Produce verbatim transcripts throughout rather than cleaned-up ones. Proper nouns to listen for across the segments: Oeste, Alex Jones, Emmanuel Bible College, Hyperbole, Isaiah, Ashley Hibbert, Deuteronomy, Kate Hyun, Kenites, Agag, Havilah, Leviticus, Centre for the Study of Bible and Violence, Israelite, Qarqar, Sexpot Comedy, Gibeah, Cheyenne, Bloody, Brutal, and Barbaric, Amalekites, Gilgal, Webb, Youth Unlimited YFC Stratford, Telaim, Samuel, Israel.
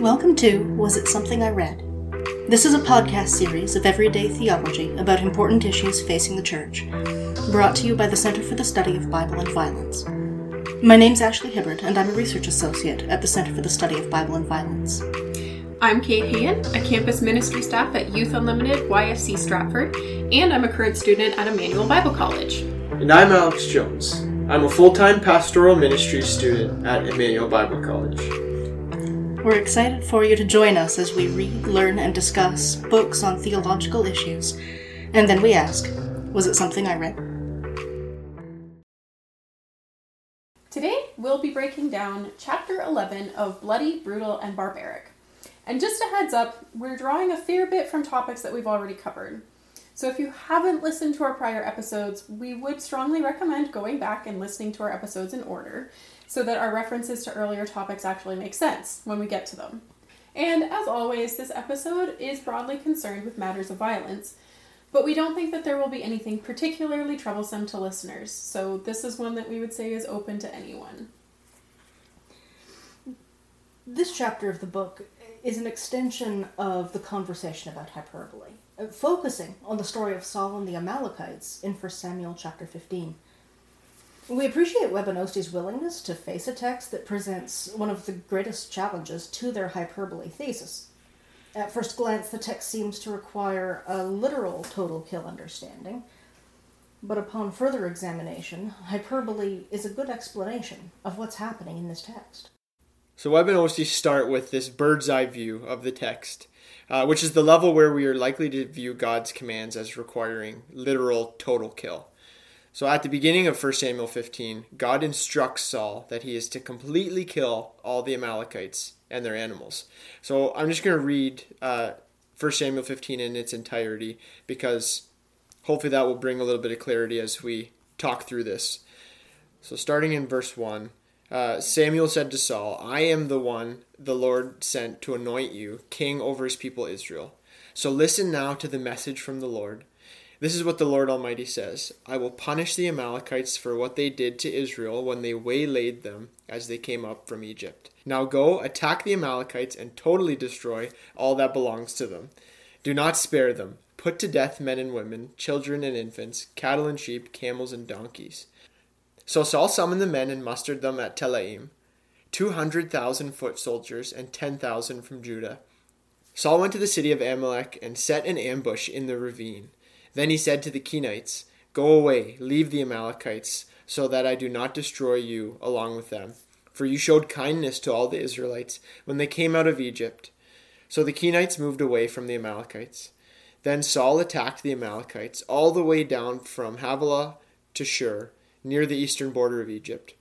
Welcome to Was It Something I Read? This is a podcast series of everyday theology about important issues facing the church, brought to you by the Center for the Study of Bible and Violence. My name's Ashley Hibbert, and I'm a research associate at the Center for the Study of Bible and Violence. I'm Kate Hyun, a campus ministry staff at Youth Unlimited Y F C Stratford, and I'm a current student at Emmanuel Bible College. And I'm Alex Jones. I'm a full-time pastoral ministry student at Emmanuel Bible College. We're excited for you to join us as we read, learn, and discuss books on theological issues. And then we ask, was it something I read? Today, we'll be breaking down Chapter eleven of Bloody, Brutal, and Barbaric. And just a heads up, we're drawing a fair bit from topics that we've already covered. So if you haven't listened to our prior episodes, we would strongly recommend going back and listening to our episodes in order so that our references to earlier topics actually make sense when we get to them. And as always, this episode is broadly concerned with matters of violence, but we don't think that there will be anything particularly troublesome to listeners. So this is one that we would say is open to anyone. This chapter of the book is an extension of the conversation about hyperbole, focusing on the story of Saul and the Amalekites in First Samuel chapter fifteen. We appreciate Webb and Oeste's willingness to face a text that presents one of the greatest challenges to their hyperbole thesis. At first glance, the text seems to require a literal total kill understanding, but upon further examination, hyperbole is a good explanation of what's happening in this text. So Webb and Oeste start with this bird's eye view of the text, Uh, which is the level where we are likely to view God's commands as requiring literal total kill. So at the beginning of First Samuel fifteen, God instructs Saul that he is to completely kill all the Amalekites and their animals. So I'm just going to read uh, First Samuel fifteen in its entirety, because hopefully that will bring a little bit of clarity as we talk through this. So starting in verse one, Uh, Samuel said to Saul, "I am the one the Lord sent to anoint you king over his people Israel. So listen now to the message from the Lord. This is what the Lord Almighty says. I will punish the Amalekites for what they did to Israel when they waylaid them as they came up from Egypt. Now go, attack the Amalekites and totally destroy all that belongs to them. Do not spare them. Put to death men and women, children and infants, cattle and sheep, camels and donkeys." So Saul summoned the men and mustered them at Telaim, two hundred thousand foot soldiers and ten thousand from Judah. Saul went to the city of Amalek and set an ambush in the ravine. Then he said to the Kenites, "Go away, leave the Amalekites, so that I do not destroy you along with them. For you showed kindness to all the Israelites when they came out of Egypt." So the Kenites moved away from the Amalekites. Then Saul attacked the Amalekites all the way down from Havilah to Shur, near the eastern border of Egypt.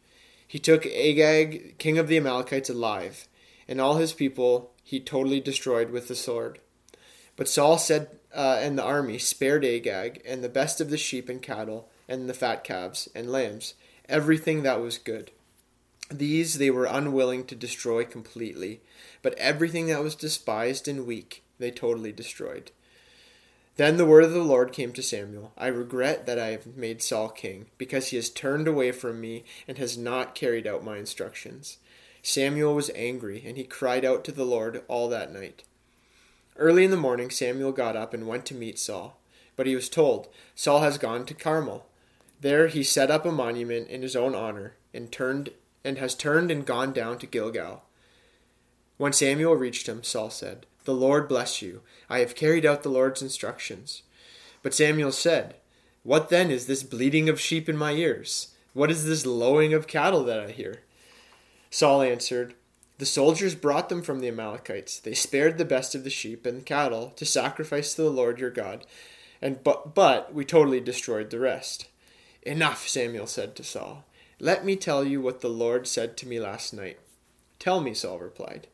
He took Agag, king of the Amalekites, alive, and all his people he totally destroyed with the sword. But Saul said, uh, and the army spared Agag, and the best of the sheep and cattle, and the fat calves and lambs, everything that was good. These they were unwilling to destroy completely, but everything that was despised and weak they totally destroyed. Then the word of the Lord came to Samuel, "I regret that I have made Saul king, because he has turned away from me and has not carried out my instructions." Samuel was angry, and he cried out to the Lord all that night. Early in the morning, Samuel got up and went to meet Saul, but he was told, "Saul has gone to Carmel. There he set up a monument in his own honor, and turned and has turned and gone down to Gilgal." When Samuel reached him, Saul said, "The Lord bless you. I have carried out the Lord's instructions." But Samuel said, "What then is this bleating of sheep in my ears? What is this lowing of cattle that I hear?" Saul answered, "The soldiers brought them from the Amalekites. They spared the best of the sheep and cattle to sacrifice to the Lord your God, and but, but we totally destroyed the rest." "Enough," Samuel said to Saul. "Let me tell you what the Lord said to me last night." "Tell me," Saul replied.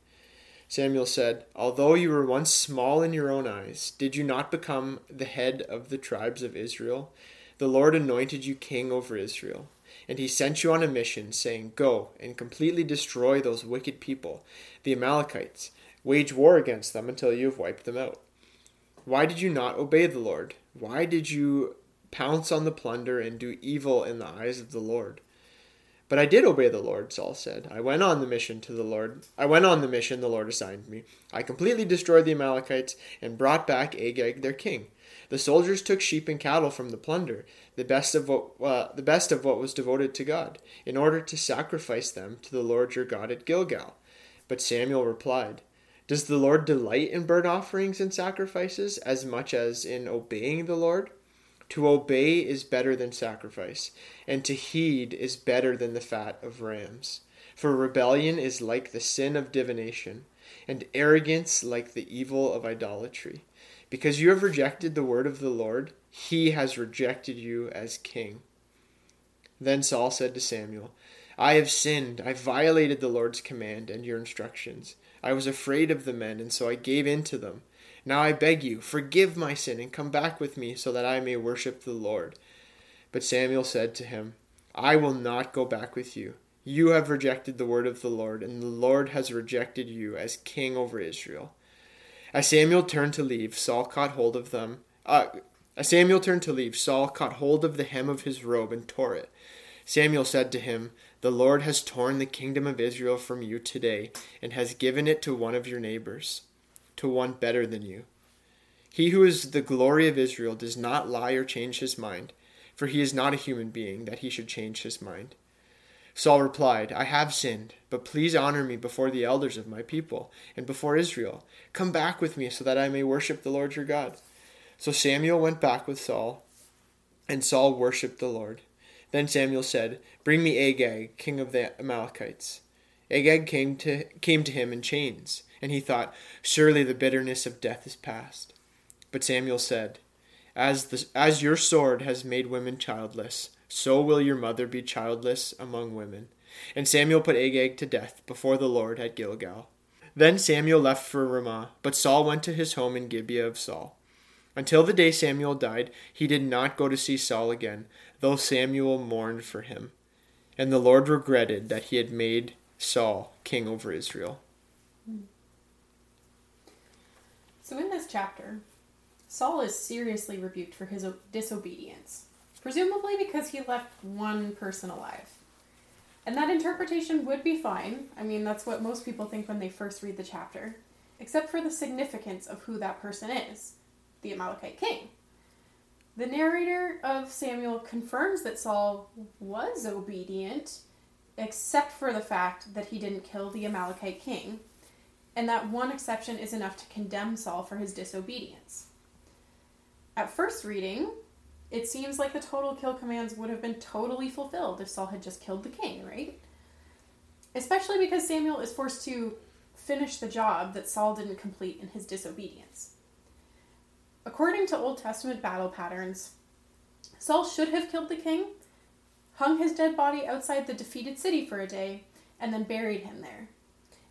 Samuel said, "Although you were once small in your own eyes, did you not become the head of the tribes of Israel? The Lord anointed you king over Israel, and he sent you on a mission, saying, 'Go and completely destroy those wicked people, the Amalekites. Wage war against them until you have wiped them out.' Why did you not obey the Lord? Why did you pounce on the plunder and do evil in the eyes of the Lord? But I did obey the Lord, Saul said. I went on the mission to the Lord. I went on the mission the Lord assigned me. I completely destroyed the Amalekites and brought back Agag, their king. The soldiers took sheep and cattle from the plunder, the best of what uh, the best of what was devoted to God, in order to sacrifice them to the Lord your God at Gilgal. But Samuel replied, Does the Lord delight in burnt offerings and sacrifices as much as in obeying the Lord? To obey is better than sacrifice, and to heed is better than the fat of rams. For rebellion is like the sin of divination, and arrogance like the evil of idolatry. Because you have rejected the word of the Lord, he has rejected you as king. Then Saul said to Samuel, I have sinned, I violated the Lord's command and your instructions. I was afraid of the men, and so I gave in to them. Now I beg you, forgive my sin and come back with me so that I may worship the Lord. But Samuel said to him, I will not go back with you. You have rejected the word of the Lord, and the Lord has rejected you as king over Israel. As Samuel turned to leave, Saul caught hold of them. Uh, as Samuel turned to leave, Saul caught hold of the hem of his robe and tore it. Samuel said to him, The Lord has torn the kingdom of Israel from you today and has given it to one of your neighbors, to one better than you. He who is the glory of Israel does not lie or change his mind, for he is not a human being that he should change his mind. Saul replied, I have sinned, but please honor me before the elders of my people and before Israel. Come back with me so that I may worship the Lord your God. So Samuel went back with Saul, and Saul worshipped the Lord. Then Samuel said, Bring me Agag, king of the Amalekites. Agag came to came to him in chains, and he thought, Surely the bitterness of death is past. But Samuel said, As the, as your sword has made women childless, so will your mother be childless among women. And Samuel put Agag to death before the Lord at Gilgal. Then Samuel left for Ramah, but Saul went to his home in Gibeah of Saul. Until the day Samuel died, he did not go to see Saul again, though Samuel mourned for him. And the Lord regretted that he had made Saul king over Israel. So in this chapter, Saul is seriously rebuked for his disobedience, presumably because he left one person alive. And that interpretation would be fine. I mean, that's what most people think when they first read the chapter, except for the significance of who that person is, the Amalekite king. The narrator of Samuel confirms that Saul was obedient, except for the fact that he didn't kill the Amalekite king, and that one exception is enough to condemn Saul for his disobedience. At first reading, it seems like the total kill commands would have been totally fulfilled if Saul had just killed the king, right? Especially because Samuel is forced to finish the job that Saul didn't complete in his disobedience. According to Old Testament battle patterns, Saul should have killed the king, hung his dead body outside the defeated city for a day, and then buried him there.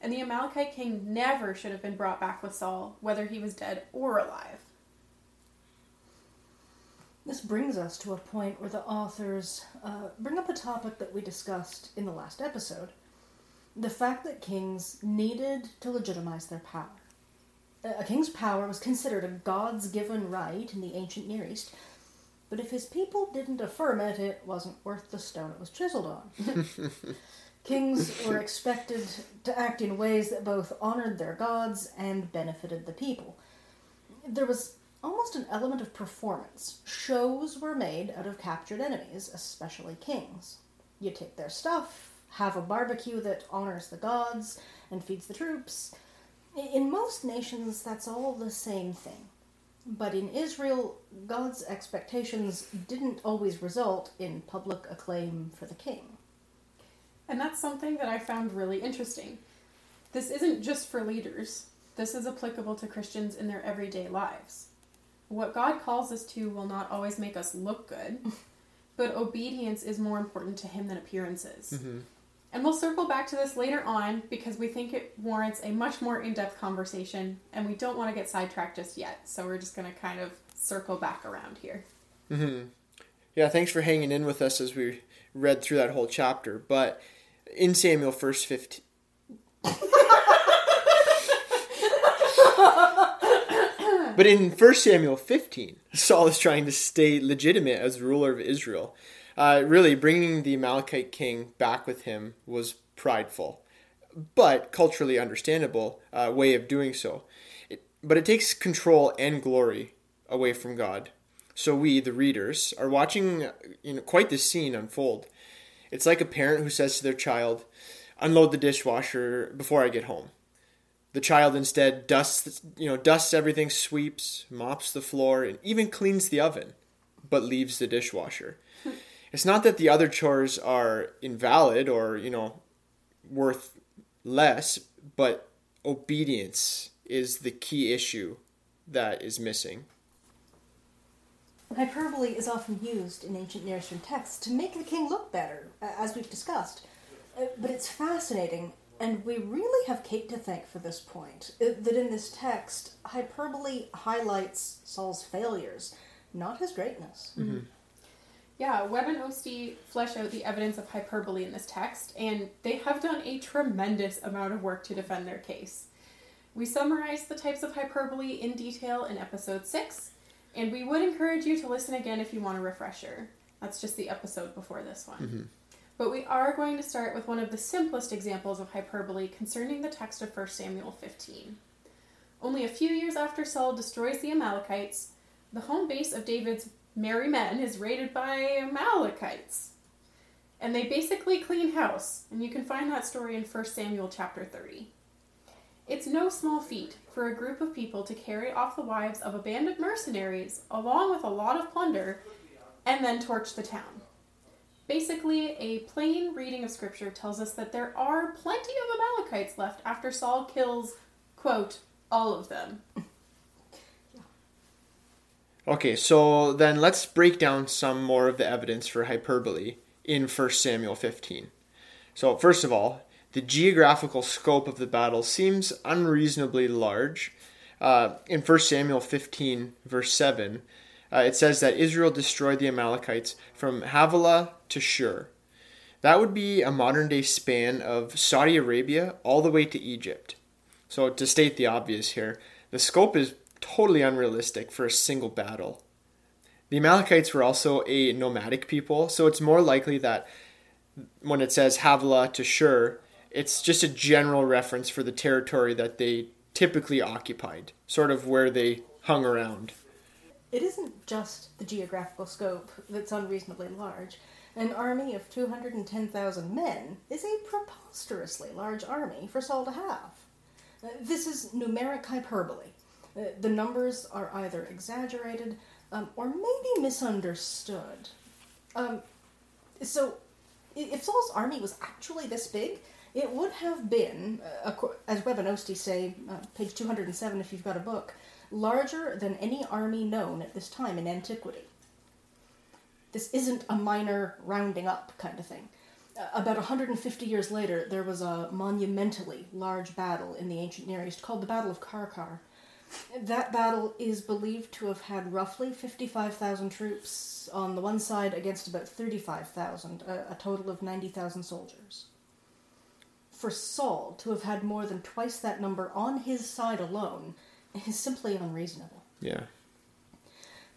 And the Amalekite king never should have been brought back with Saul, whether he was dead or alive. This brings us to a point where the authors uh, bring up a topic that we discussed in the last episode, the fact that kings needed to legitimize their power. A king's power was considered a God's given right in the ancient Near East, but if his people didn't affirm it, it wasn't worth the stone it was chiseled on. Kings were expected to act in ways that both honored their gods and benefited the people. There was almost an element of performance. Shows were made out of captured enemies, especially kings. You take their stuff, have a barbecue that honors the gods and feeds the troops. In most nations, that's all the same thing. But in Israel, God's expectations didn't always result in public acclaim for the king. And that's something that I found really interesting. This isn't just for leaders. This is applicable to Christians in their everyday lives. What God calls us to will not always make us look good, but obedience is more important to him than appearances. Mm-hmm. And we'll circle back to this later on because we think it warrants a much more in-depth conversation and we don't want to get sidetracked just yet. So we're just going to kind of circle back around here. Mm-hmm. Yeah, thanks for hanging in with us as we read through that whole chapter. But in Samuel verse fifteen... but in First Samuel fifteen, Saul is trying to stay legitimate as ruler of Israel. Uh, really, bringing the Amalekite king back with him was prideful, but culturally understandable uh, way of doing so. It, but it takes control and glory away from God. So we, the readers, are watching you know, quite this scene unfold. It's like a parent who says to their child, unload the dishwasher before I get home. The child instead dusts, you know, dusts everything, sweeps, mops the floor, and even cleans the oven, but leaves the dishwasher. It's not that the other chores are invalid or, you know, worth less, but obedience is the key issue that is missing. Hyperbole is often used in ancient Near Eastern texts to make the king look better, as we've discussed. But it's fascinating, and we really have Kate to thank for this point, that in this text, hyperbole highlights Saul's failures, not his greatness. Mm-hmm. Yeah, Webb and Oeste flesh out the evidence of hyperbole in this text, and they have done a tremendous amount of work to defend their case. We summarize the types of hyperbole in detail in episode six, and we would encourage you to listen again if you want a refresher. That's just the episode before this one. Mm-hmm. But we are going to start with one of the simplest examples of hyperbole concerning the text of First Samuel fifteen. Only a few years after Saul destroys the Amalekites, the home base of David's merry men is raided by Amalekites. And they basically clean house, and you can find that story in First Samuel chapter thirty. It's no small feat for a group of people to carry off the wives of a band of mercenaries, along with a lot of plunder, and then torch the town. Basically, a plain reading of scripture tells us that there are plenty of Amalekites left after Saul kills, quote, all of them. Okay, so then let's break down some more of the evidence for hyperbole in First Samuel fifteen. So first of all, the geographical scope of the battle seems unreasonably large. Uh, in First Samuel fifteen, verse seven, Uh, it says that Israel destroyed the Amalekites from Havilah to Shur. That would be a modern-day span of Saudi Arabia all the way to Egypt. So to state the obvious here, the scope is totally unrealistic for a single battle. The Amalekites were also a nomadic people, so it's more likely that when it says Havilah to Shur, it's just a general reference for the territory that they typically occupied, sort of where they hung around. It isn't just the geographical scope that's unreasonably large. An army of two hundred ten thousand men is a preposterously large army for Saul to have. Uh, this is numeric hyperbole. Uh, the numbers are either exaggerated um, or maybe misunderstood. Um, so, if Saul's army was actually this big, it would have been, uh, as Webb and Oeste say, uh, page two hundred seven if you've got a book, larger than any army known at this time in antiquity. This isn't a minor rounding up kind of thing. Uh, about one hundred fifty years later, there was a monumentally large battle in the ancient Near East called the Battle of Qarqar. That battle is believed to have had roughly fifty-five thousand troops on the one side against about thirty-five thousand, a, a total of ninety thousand soldiers. For Saul to have had more than twice that number on his side alone is simply unreasonable. Yeah.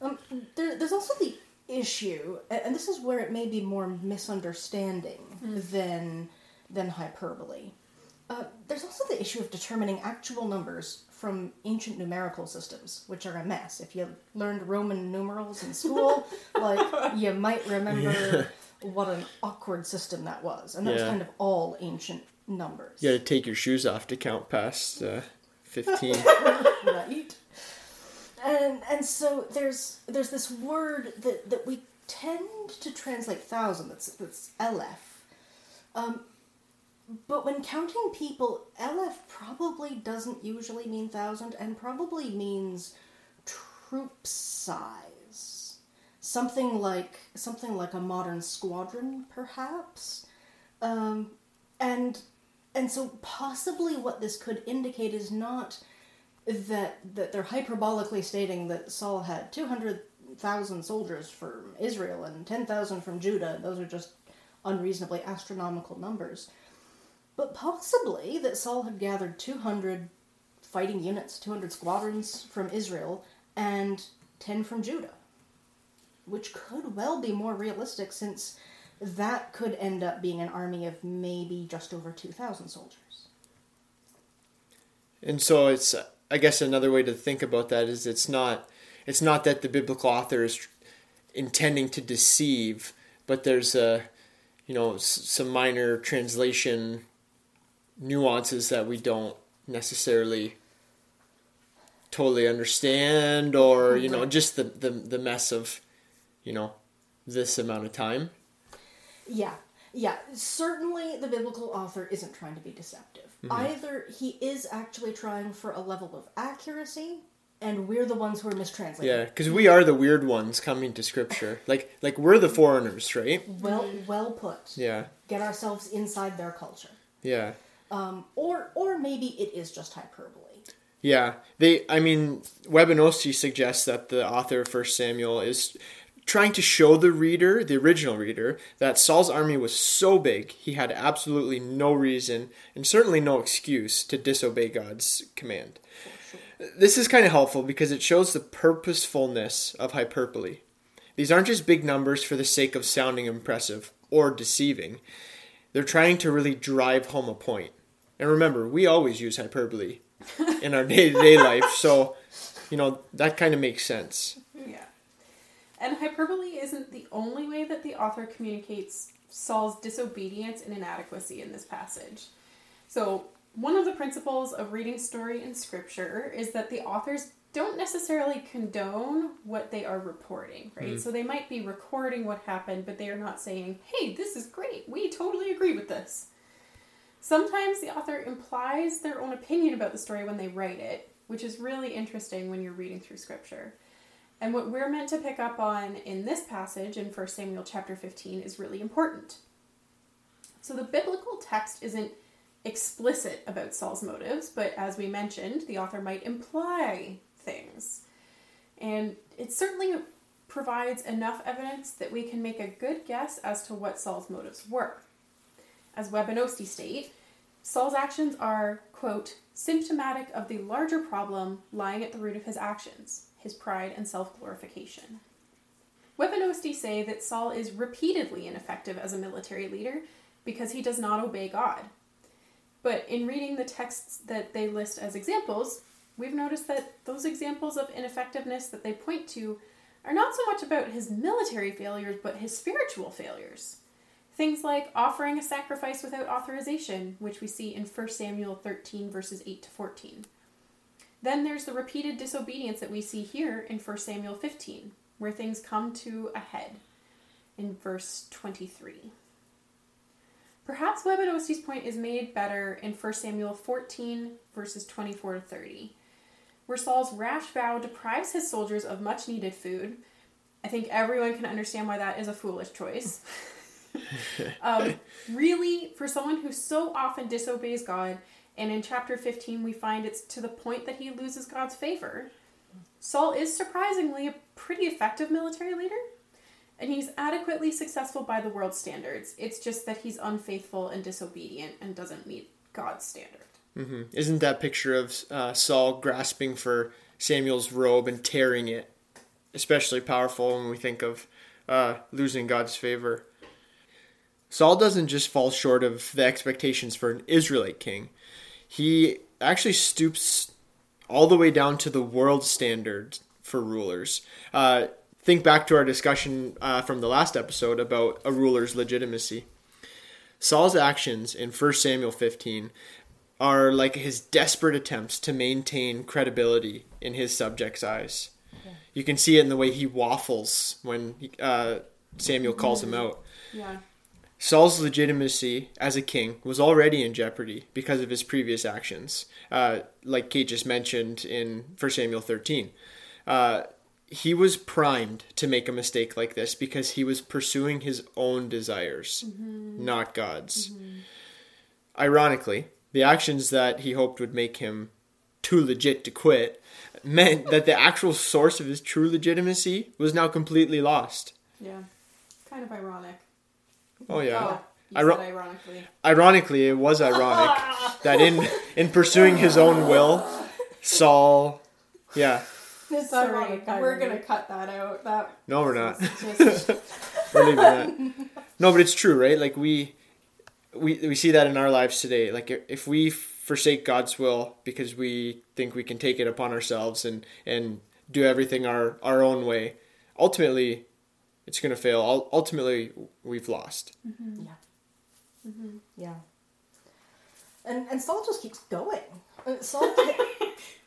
Um, there, there's also the issue, and this is where it may be more misunderstanding mm. than than hyperbole. Uh, there's also the issue of determining actual numbers from ancient numerical systems, which are a mess. If you learned Roman numerals in school, like you might remember yeah. what an awkward system that was, and that yeah. was kind of all ancient numbers. You had to take your shoes off to count past uh, fifteen. Right. And and so there's there's this word that, that we tend to translate thousand, that's that's L F. Um, but when counting people, L F probably doesn't usually mean thousand and probably means troop size. Something like something like a modern squadron, perhaps. Um, and and so possibly what this could indicate is not That, that they're hyperbolically stating that Saul had two hundred thousand soldiers from Israel and ten thousand from Judah. Those are just unreasonably astronomical numbers. But possibly that Saul had gathered two hundred fighting units, two hundred squadrons from Israel, and ten from Judah. which could well be more realistic since that could end up being an army of maybe just over two thousand soldiers. And so it's, I guess another way to think about that is it's not, it's not that the biblical author is intending to deceive, but there's a, you know, some minor translation nuances that we don't necessarily totally understand, or, you know, just the, the, the mess of, you know, this amount of time. Yeah, yeah. Certainly the biblical author isn't trying to be deceptive. Mm-hmm. Either he is actually trying for a level of accuracy, and we're the ones who are mistranslating. Yeah, because we are the weird ones coming to Scripture. Like, like we're the foreigners, right? Well, well put. Yeah. Get ourselves inside their culture. Yeah. Um, or, or maybe it is just hyperbole. Yeah. They, I mean, Webb and Oeste suggests that the author of First Samuel is trying to show the reader, the original reader, that Saul's army was so big, he had absolutely no reason and certainly no excuse to disobey God's command. This is kind of helpful because it shows the purposefulness of hyperbole. These aren't just big numbers for the sake of sounding impressive or deceiving. They're trying to really drive home a point. And remember, we always use hyperbole in our day-to-day life, so, you know, that kind of makes sense. Yeah. And hyperbole isn't the only way that the author communicates Saul's disobedience and inadequacy in this passage. So, one of the principles of reading story in Scripture is that the authors don't necessarily condone what they are reporting, right? Mm-hmm. So they might be recording what happened, but they are not saying, hey, this is great, we totally agree with this. Sometimes the author implies their own opinion about the story when they write it, which is really interesting when you're reading through Scripture. And what we're meant to pick up on in this passage in First Samuel chapter fifteen is really important. So the biblical text isn't explicit about Saul's motives, but as we mentioned, the author might imply things. And it certainly provides enough evidence that we can make a good guess as to what Saul's motives were. As Webb and Oeste state, Saul's actions are, quote, symptomatic of the larger problem lying at the root of his actions, his pride and self-glorification. Webb and Oeste say that Saul is repeatedly ineffective as a military leader because he does not obey God. But in reading the texts that they list as examples, we've noticed that those examples of ineffectiveness that they point to are not so much about his military failures, but his spiritual failures. Things like offering a sacrifice without authorization, which we see in First Samuel thirteen, verses eight to fourteen. Then there's the repeated disobedience that we see here in First Samuel fifteen, where things come to a head in verse twenty-three. Perhaps Webb and Oeste's point is made better in First Samuel fourteen, verses twenty-four to thirty, where Saul's rash vow deprives his soldiers of much-needed food. I think everyone can understand why that is a foolish choice. um, really, for someone who so often disobeys God, and in chapter fifteen we find it's to the point that he loses God's favor, Saul is surprisingly a pretty effective military leader. And he's adequately successful by the world's standards. It's just that he's unfaithful and disobedient and doesn't meet God's standard. Mm-hmm. Isn't that picture of uh, Saul grasping for Samuel's robe and tearing it especially powerful when we think of uh, losing God's favor? Saul doesn't just fall short of the expectations for an Israelite king. He actually stoops all the way down to the world's standard for rulers. Uh Think back to our discussion uh, from the last episode about a ruler's legitimacy. Saul's actions in First Samuel fifteen are like his desperate attempts to maintain credibility in his subjects' eyes. Yeah. You can see it in the way he waffles when uh, Samuel calls him out. Yeah. Saul's legitimacy as a king was already in jeopardy because of his previous actions, uh, like Kate just mentioned in First Samuel thirteen. Uh He was primed to make a mistake like this because he was pursuing his own desires, mm-hmm. not God's. Mm-hmm. Ironically, the actions that he hoped would make him too legit to quit meant that the actual source of his true legitimacy was now completely lost. Yeah. Kind of ironic. Oh, yeah. Oh, you Iro- said ironically. Ironically, it was ironic that in, in pursuing his own will, Saul... Yeah. It's Sorry, ironic, we're going to cut that out. That no, we're not. Just... we're leaving that. No, but it's true, right? Like we, we, we see that in our lives today. Like if we forsake God's will because we think we can take it upon ourselves and, and do everything our, our own way, ultimately it's going to fail. Ultimately we've lost. Mm-hmm. Yeah. Mm-hmm. Yeah. And and Saul just keeps going. Saul,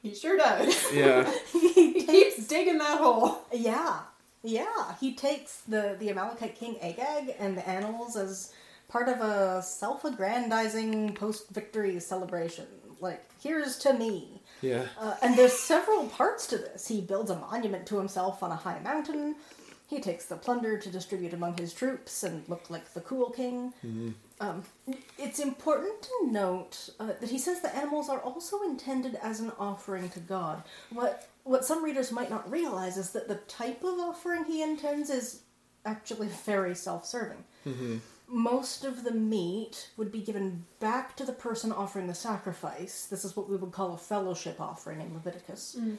he sure does. Yeah. he takes, keeps digging that hole. Yeah. Yeah. He takes the, the Amalekite king Agag and the animals as part of a self-aggrandizing post-victory celebration. Like, here's to me. Yeah. Uh, and there's several parts to this. He builds a monument to himself on a high mountain. He takes the plunder to distribute among his troops and look like the cool king. Mm-hmm. Um, it's important to note uh, that he says the animals are also intended as an offering to God. What what some readers might not realize is that the type of offering he intends is actually very self-serving. Mm-hmm. Most of the meat would be given back to the person offering the sacrifice. This is what we would call a fellowship offering in Leviticus. Mm.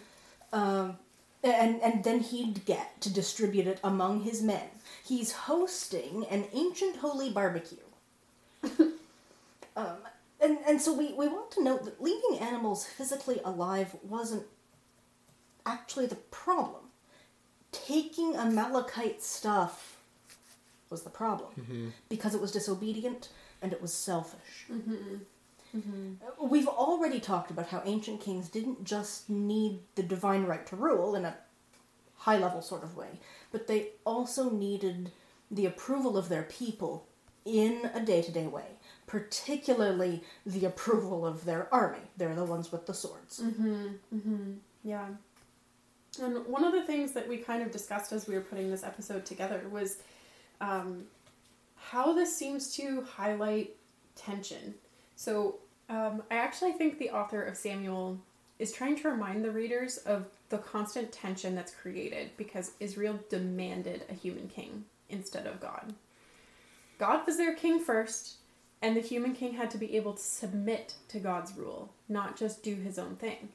Um, And and then he'd get to distribute it among his men. He's hosting an ancient holy barbecue. um, and, and so we, we want to note that leaving animals physically alive wasn't actually the problem. Taking Amalekite stuff was the problem. Mm-hmm. Because it was disobedient and it was selfish. Mm-hmm. Mm-hmm. We've already talked about how ancient kings didn't just need the divine right to rule in a high-level sort of way, but they also needed the approval of their people in a day-to-day way, particularly the approval of their army. They're the ones with the swords. Mm-hmm. Mm-hmm. Yeah. And one of the things that we kind of discussed as we were putting this episode together was um, how this seems to highlight tension. So, um, I actually think the author of Samuel is trying to remind the readers of the constant tension that's created because Israel demanded a human king instead of God. God was their king first, and the human king had to be able to submit to God's rule, not just do his own thing.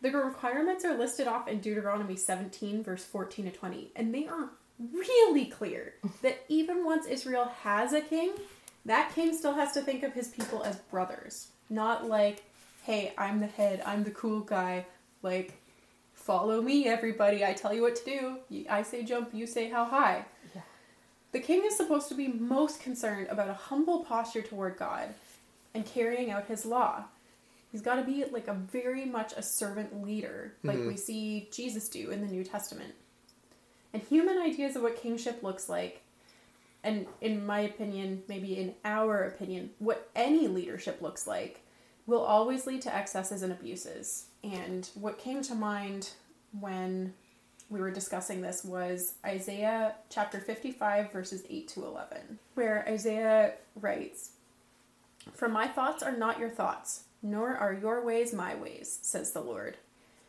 The requirements are listed off in Deuteronomy seventeen, verse fourteen to twenty, and they are really clear that even once Israel has a king, that king still has to think of his people as brothers. Not like, hey, I'm the head, I'm the cool guy, like, follow me, everybody, I tell you what to do, I say jump, you say how high. Yeah. The king is supposed to be most concerned about a humble posture toward God and carrying out his law. He's got to be, like, a very much a servant leader, like mm-hmm. we see Jesus do in the New Testament. And human ideas of what kingship looks like, and in my opinion, maybe in our opinion, what any leadership looks like will always lead to excesses and abuses. And what came to mind when we were discussing this was Isaiah chapter fifty-five, verses eight to eleven, where Isaiah writes, "For my thoughts are not your thoughts, nor are your ways my ways, says the Lord.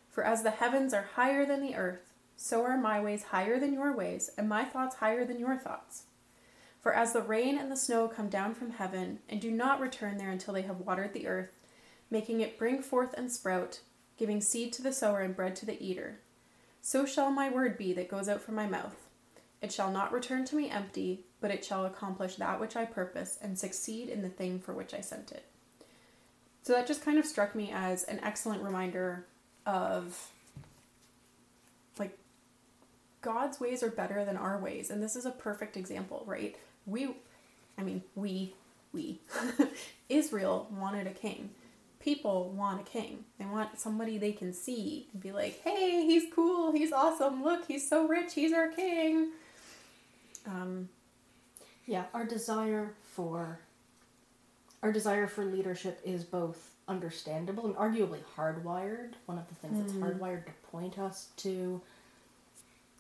For as the heavens are higher than the earth, so are my ways higher than your ways, and my thoughts higher than your thoughts. For as the rain and the snow come down from heaven, and do not return there until they have watered the earth, making it bring forth and sprout, giving seed to the sower and bread to the eater, so shall my word be that goes out from my mouth. It shall not return to me empty, but it shall accomplish that which I purpose, and succeed in the thing for which I sent it." So that just kind of struck me as an excellent reminder of, like, God's ways are better than our ways, and this is a perfect example, right? We, I mean, we, we, Israel wanted a king. People want a king. They want somebody they can see and be like, hey, he's cool. He's awesome. Look, he's so rich. He's our king. Um, yeah, our desire for, our desire for leadership is both understandable and arguably hardwired. One of the things mm. that's hardwired to point us to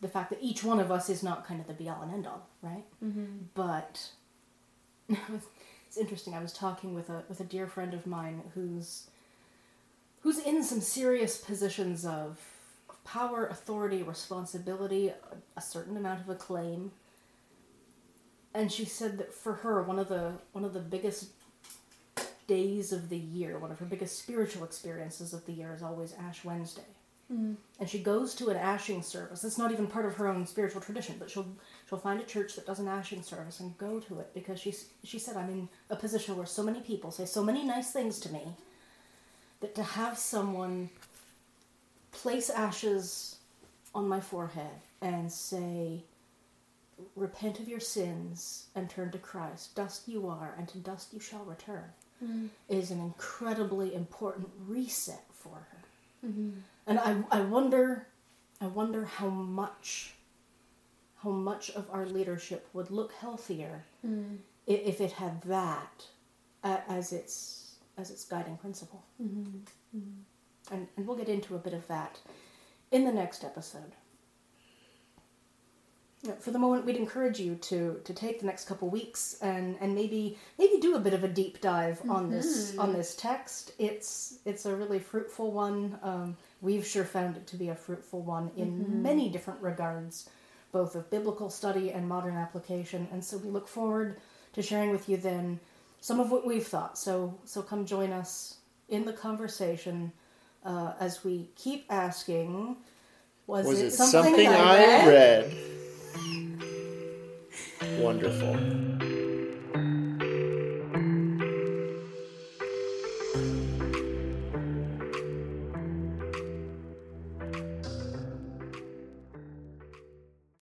the fact that each one of us is not kind of the be-all and end-all, right? Mm-hmm. But it's interesting. I was talking with a with a dear friend of mine who's who's in some serious positions of power, authority, responsibility, a, a certain amount of acclaim. And she said that for her, one of the one of the biggest days of the year, one of her biggest spiritual experiences of the year, is always Ash Wednesday. Mm. And she goes to an ashing service. It's not even part of her own spiritual tradition, but she'll she'll find a church that does an ashing service and go to it because she she said, I'm in a position where so many people say so many nice things to me that to have someone place ashes on my forehead and say, repent of your sins and turn to Christ. Dust you are, and to dust you shall return. Mm. Is an incredibly important reset for her. Mm-hmm. And I, I wonder, I wonder how much, how much of our leadership would look healthier mm. if it had that as its as its guiding principle. Mm-hmm. Mm-hmm. And and we'll get into a bit of that in the next episode. For the moment, we'd encourage you to, to take the next couple weeks and, and maybe maybe do a bit of a deep dive on mm-hmm. this on this text. It's it's a really fruitful one. Um, we've sure found it to be a fruitful one in mm-hmm. many different regards, both of biblical study and modern application. And so we look forward to sharing with you then some of what we've thought. So so come join us in the conversation uh, as we keep asking, was, was it something, something I read? I read? Wonderful.